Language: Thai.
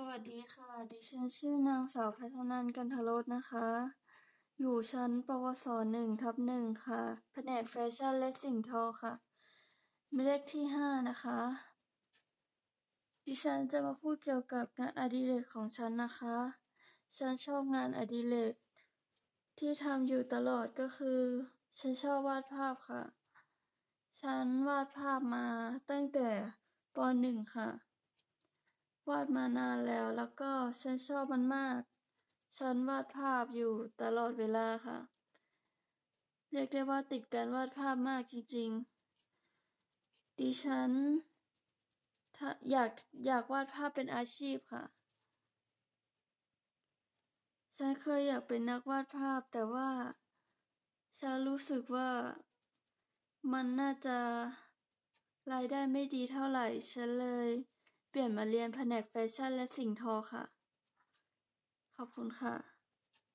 สวัสดีค่ะดิฉันชื่อนางสาวภัทรนันท์ กันทโรจน์นะคะอยู่ชั้นปวส 1/1 ค่ะแผนกแฟชั่นและสิ่งทอค่ะเลขที่5นะคะดิฉันจะมาพูดเกี่ยวกับงานอดิเรกของฉันนะคะฉันชอบงานอดิเรกที่ทำอยู่ตลอดก็คือฉันชอบวาดภาพค่ะฉันวาดภาพมาตั้งแต่ป .1 ค่ะวาดมานานแล้วก็ฉันชอบมันมากฉันวาดภาพอยู่ตลอดเวลาค่ะเรียกได้ว่าติดการวาดภาพมากจริงๆดิฉันอยากวาดภาพเป็นอาชีพค่ะฉันเคยอยากเป็นนักวาดภาพแต่ว่าฉันรู้สึกว่ามันน่าจะรายได้ไม่ดีเท่าไหร่ฉันเลยเปลี่ยนมาเรียนแผนกแฟชั่นและสิ่งทอค่ะขอบคุณค่ะ